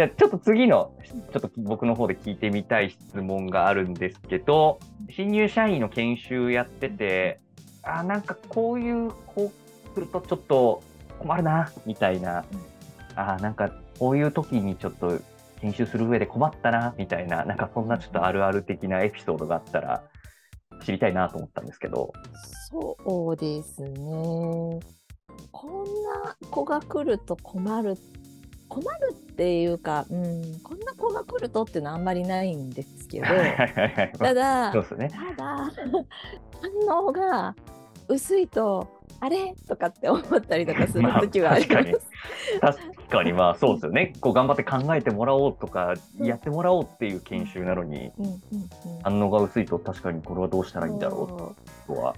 じゃあちょっと次のちょっと僕の方で聞いてみたい質問があるんですけど、新入社員の研修やってて、あ、なんかこういうこうするとちょっと困るなみたいな、あ、なんかこういう時にちょっと研修する上で困ったなみたいな、なんかそんなちょっとあるある的なエピソードがあったら知りたいなと思ったんですけど。そうですね、こんな子が来ると困るっていうか、うん、こんな子が来るとっていうのはあんまりないんですけどただ、そうですね、ただ反応が薄いとあれとかって思ったりとかする時はあります、まあ、確かにまあそうですよねこう頑張って考えてもらおうとかやってもらおうっていう研修なのに、反応が薄いと確かにこれはどうしたらいいんだろうとは。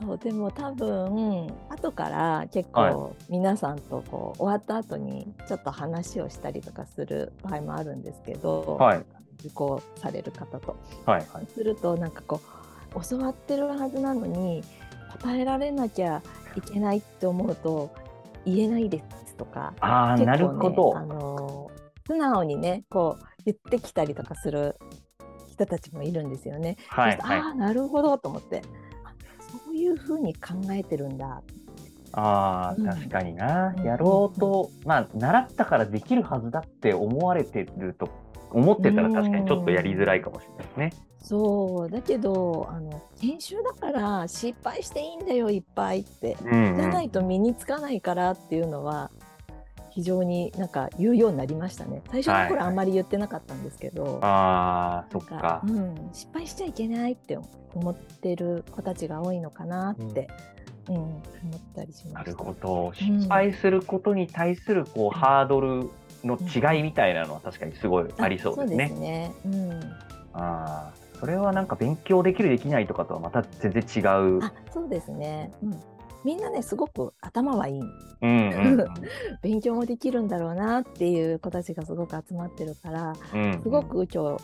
そうでも多分後から結構皆さんとこう、はい、終わった後にちょっと話をしたりとかする場合もあるんですけど、はい、受講される方と、はいはい、するとなんかこう教わってるはずなのに答えられなきゃいけないって思うと言えないですとか、あ、結構ね、なるほど、素直にねこう言ってきたりとかする人たちもいるんですよね、はいはい、ああなるほどと思って、そういうふうに考えてるんだ。ああ、確かにな、やろうと、まあ習ったからできるはずだって思われてると思ってたら確かにちょっとやりづらいかもしれないですね。そうだけど研修だから失敗していいんだよいっぱいって、じゃないと身につかないからっていうのは非常になんか言うようになりましたね。最初の頃あんまり言ってなかったんですけど、はいはい、あ、そっか、失敗しちゃいけないって思ってる子たちが多いのかなって、思ったりしました。なるほど、失敗することに対するこう、ハードルの違いみたいなのは確かにすごいありそうですね。そうですね、あ、それはなんか勉強できるできないとかとはまた全然違う。あ、そうですね、みんなねすごく頭はいい、勉強もできるんだろうなっていう子たちがすごく集まってるから、すごく今日教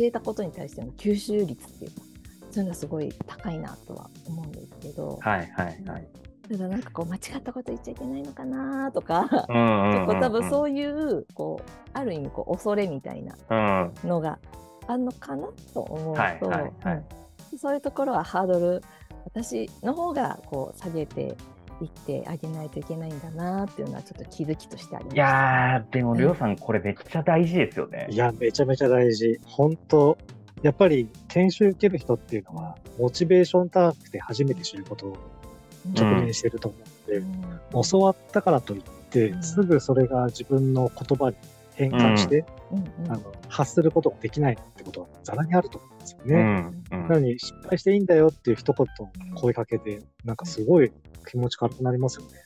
えたことに対しての吸収率っていうかそういうのがすごい高いなとは思うんですけど、はいはいはい、ただなんかこう間違ったこと言っちゃいけないのかなとか、多分そういうこうある意味こう恐れみたいなのがあるのかなと思うと、そういうところはハードル私の方がこう下げていってあげないといけないんだなっていうのはちょっと気づきとしてありました。いやでもりょうさんこれめっちゃ大事ですよね。いやめちゃめちゃ大事、本当やっぱり研修受ける人っていうのはモチベーション高くて初めて知ることを直面してると思うので、教わったからといって、すぐそれが自分の言葉に変換して、発することができないってことはざらにあると思うんですよね、なのに失敗していいんだよっていう一言声かけでなんかすごい気持ち軽くなりますよね。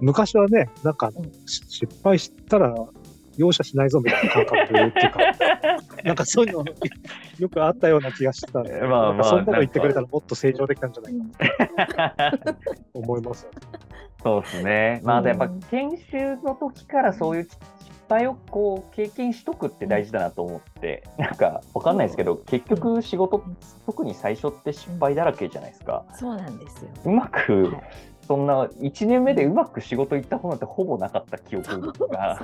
昔はねなんか失敗したら容赦しないぞみたいな感覚っていうかなんかそういうのよくあったような気がしてたんで、そんなの言ってくれたらもっと成長できたんじゃないかと思いますよね。そうですね、まあ、やっぱ研修の時からそういう失敗をこう経験しとくって大事だなと思って、なんか分かんないですけど、結局仕事、特に最初って失敗だらけじゃないですか。そうなんですよ。うまく、そんな1年目でうまく仕事行った方なんてほぼなかった記憶が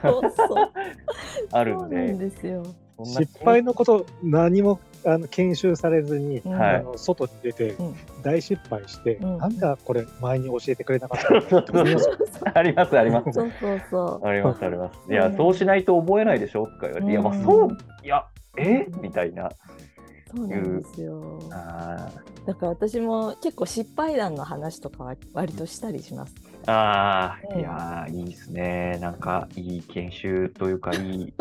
あるんで。そうなんですよ。失敗のこと何も研修されずに、外に出て大失敗して、なんかこれ前に教えてくれなかったってありますありますそうそうそうありますあります。いやそうしないと覚えないでしょとか言われて、いやまあそういやみたいな。そうなんですよ。だから私も結構失敗談の話とかは割としたりします。いやいいですね。なんかいい研修というかい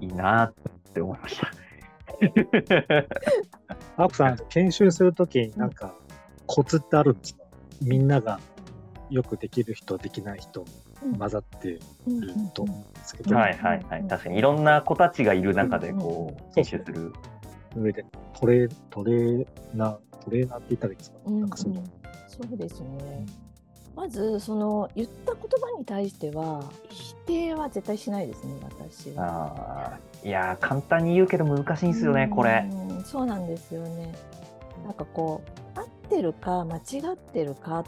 いなって思いました。アクさん研修するときになんかコツってあるんですか？みんながよくできる人できない人混ざってると思うんですけど、はいはいはい、確かにいろんな子たちがいる中でこう研修する上でトレーナーって言ったらいいですか？なんかその、そうですね。まずその言った言葉に対しては否定は絶対しないですね、私は。いや簡単に言うけど難しいんですよね、これ。そうなんですよね。なんかこう合ってるか間違ってるかっ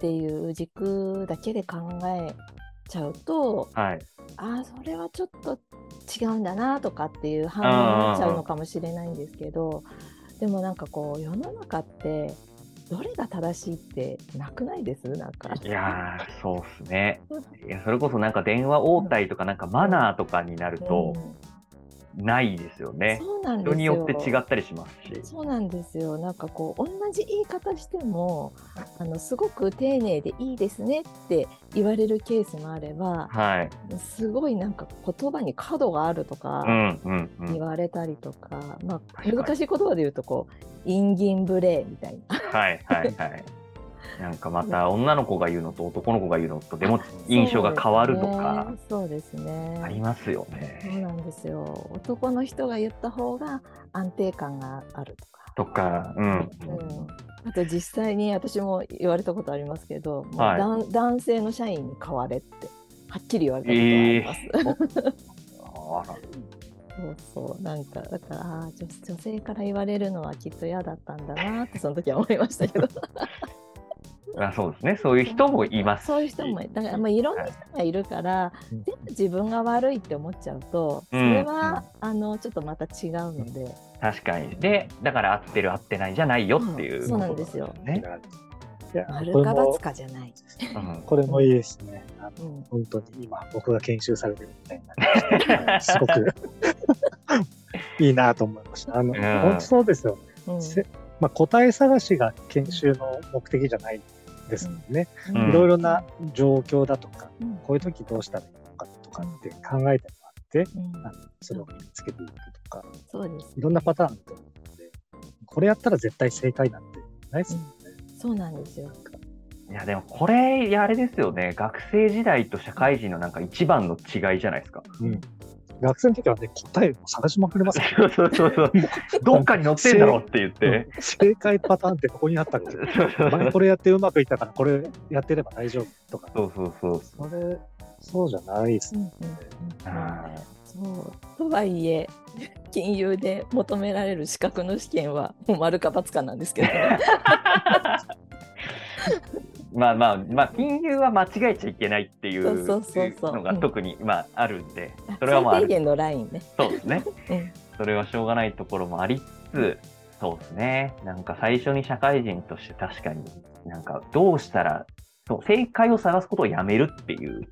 ていう軸だけで考えちゃうと、はい、ああそれはちょっと違うんだなとかっていう反応になっちゃうのかもしれないんですけど、でもなんかこう世の中ってどれが正しいってなくないです？なんかいやそうですねいやそれこそなんか電話応対とかなんかマナーとかになると、ないですよね。そうなんですよ。人によって違ったりしますし。そうなんですよ。なんかこう同じ言い方してもすごく丁寧でいいですねって言われるケースもあれば、はい、すごいなんか言葉に角があるとか言われたりとか、うんうんうん、まあ、難しい言葉で言うとこうインギンブレーみたいな、はいはいはいなんかまた女の子が言うのと男の子が言うのとでも印象が変わるとか、そうですね、ありますよね。そうなんですよ。男の人が言った方が安定感があるとか、うんうん、あと実際に私も言われたことありますけど、はい、男性の社員に変われってはっきり言われたことがあります、そうなんかだから女性から言われるのはきっと嫌だったんだなってその時は思いましたけどあ、そうですね。そういう人もいます。そういう人もだから、まあ、いろんな人がいるから、はい、全部自分が悪いって思っちゃうと、それは、うん、ちょっとまた違うので。確かに。で、だから合ってる合ってないじゃないよっていう、うん。そうなんですよ。ね。丸か×かじゃない。これもいいですね。本当に今僕が研修されてるみたいな、すごくいいなと思いました。本当そうですよね。まあ、答え探しが研修の目的じゃない。ですもんね、いろいろな状況だとか、こういう時どうしたらいいのかとかって考えてもらって、それを見つけていくとか、そうですね、いろんなパターンと思うので、これやったら絶対正解なんてないですよね、そうなんですよ。いやでもこれあれですよね、学生時代と社会人のなんか一番の違いじゃないですか、学生の時はね、答えを探しまくれますから、ね、そうどっかに載ってんだろうって言って正解パターンってここにあったから前これやってうまくいったからこれやってれば大丈夫とか、そうそうじゃないですね、そうとはいえ金融で求められる資格の試験はもう丸か×かなんですけどまあ金融は間違えちゃいけないっていうのが特にまあるんで、それはまあ最低限のラインね。そうですね、それはしょうがないところもありつつ、そうですね。なんか最初に社会人として確かになんかどうしたら正解を探すことをやめるっていう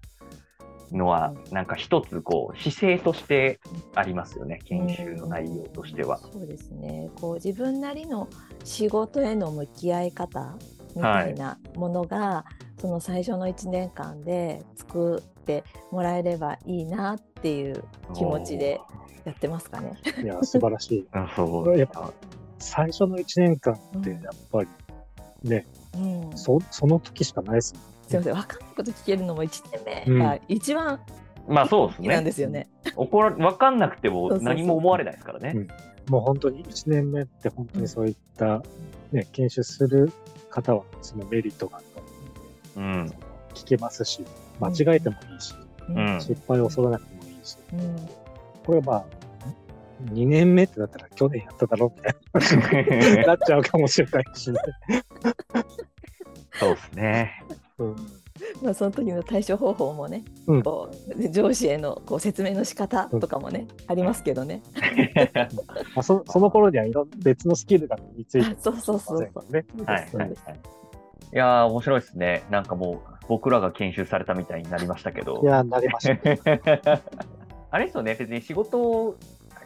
のはなんか一つこう姿勢としてありますよね。研修の内容としては。そうですね。こう自分なりの仕事への向き合い方。みたいなものが、その最初の1年間で作ってもらえればいいなっていう気持ちでやってますかね。いや素晴らしいそうやっぱ最初の1年間ってやっぱりね、その時しかないですもんね。すいません、分かんないこと聞けるのも1年目が一番、まあそうですね。なんですよね。分かんなくても何も思われないですからね。もう本当に1年目って本当にそういった、ね、研修する方はそのメリットがあるので、聞けますし、間違えてもいいし、失敗を恐れなくてもいいし、これはまあ2年目ってなったら去年やっただろうみたいななっちゃうかもしれないしねそうですね、まあ、その時の対処方法もね、こう上司へのこう説明の仕方とかもね、ありますけどね、その頃にはいろんな別のスキルが身についてる、いや面白いですね。なんかもう僕らが研修されたみたいになりましたけど、いやなりましたあれですよね、別に仕事を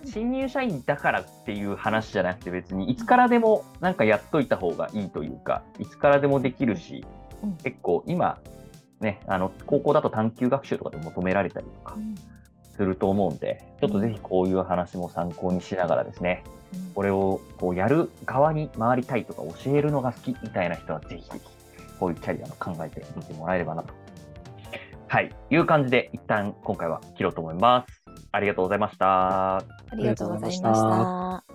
新入社員だからっていう話じゃなくて、別にいつからでもなんかやっといた方がいいというか、いつからでもできるし、結構今ね、高校だと探究学習とかで求められたりとかすると思うんで、ちょっとぜひこういう話も参考にしながらですね、これをこうやる側に回りたいとか教えるのが好きみたいな人はぜひこういうキャリアを考えてみてもらえればなと、いう感じで一旦今回は切ろうと思います。ありがとうございました。ありがとうございました。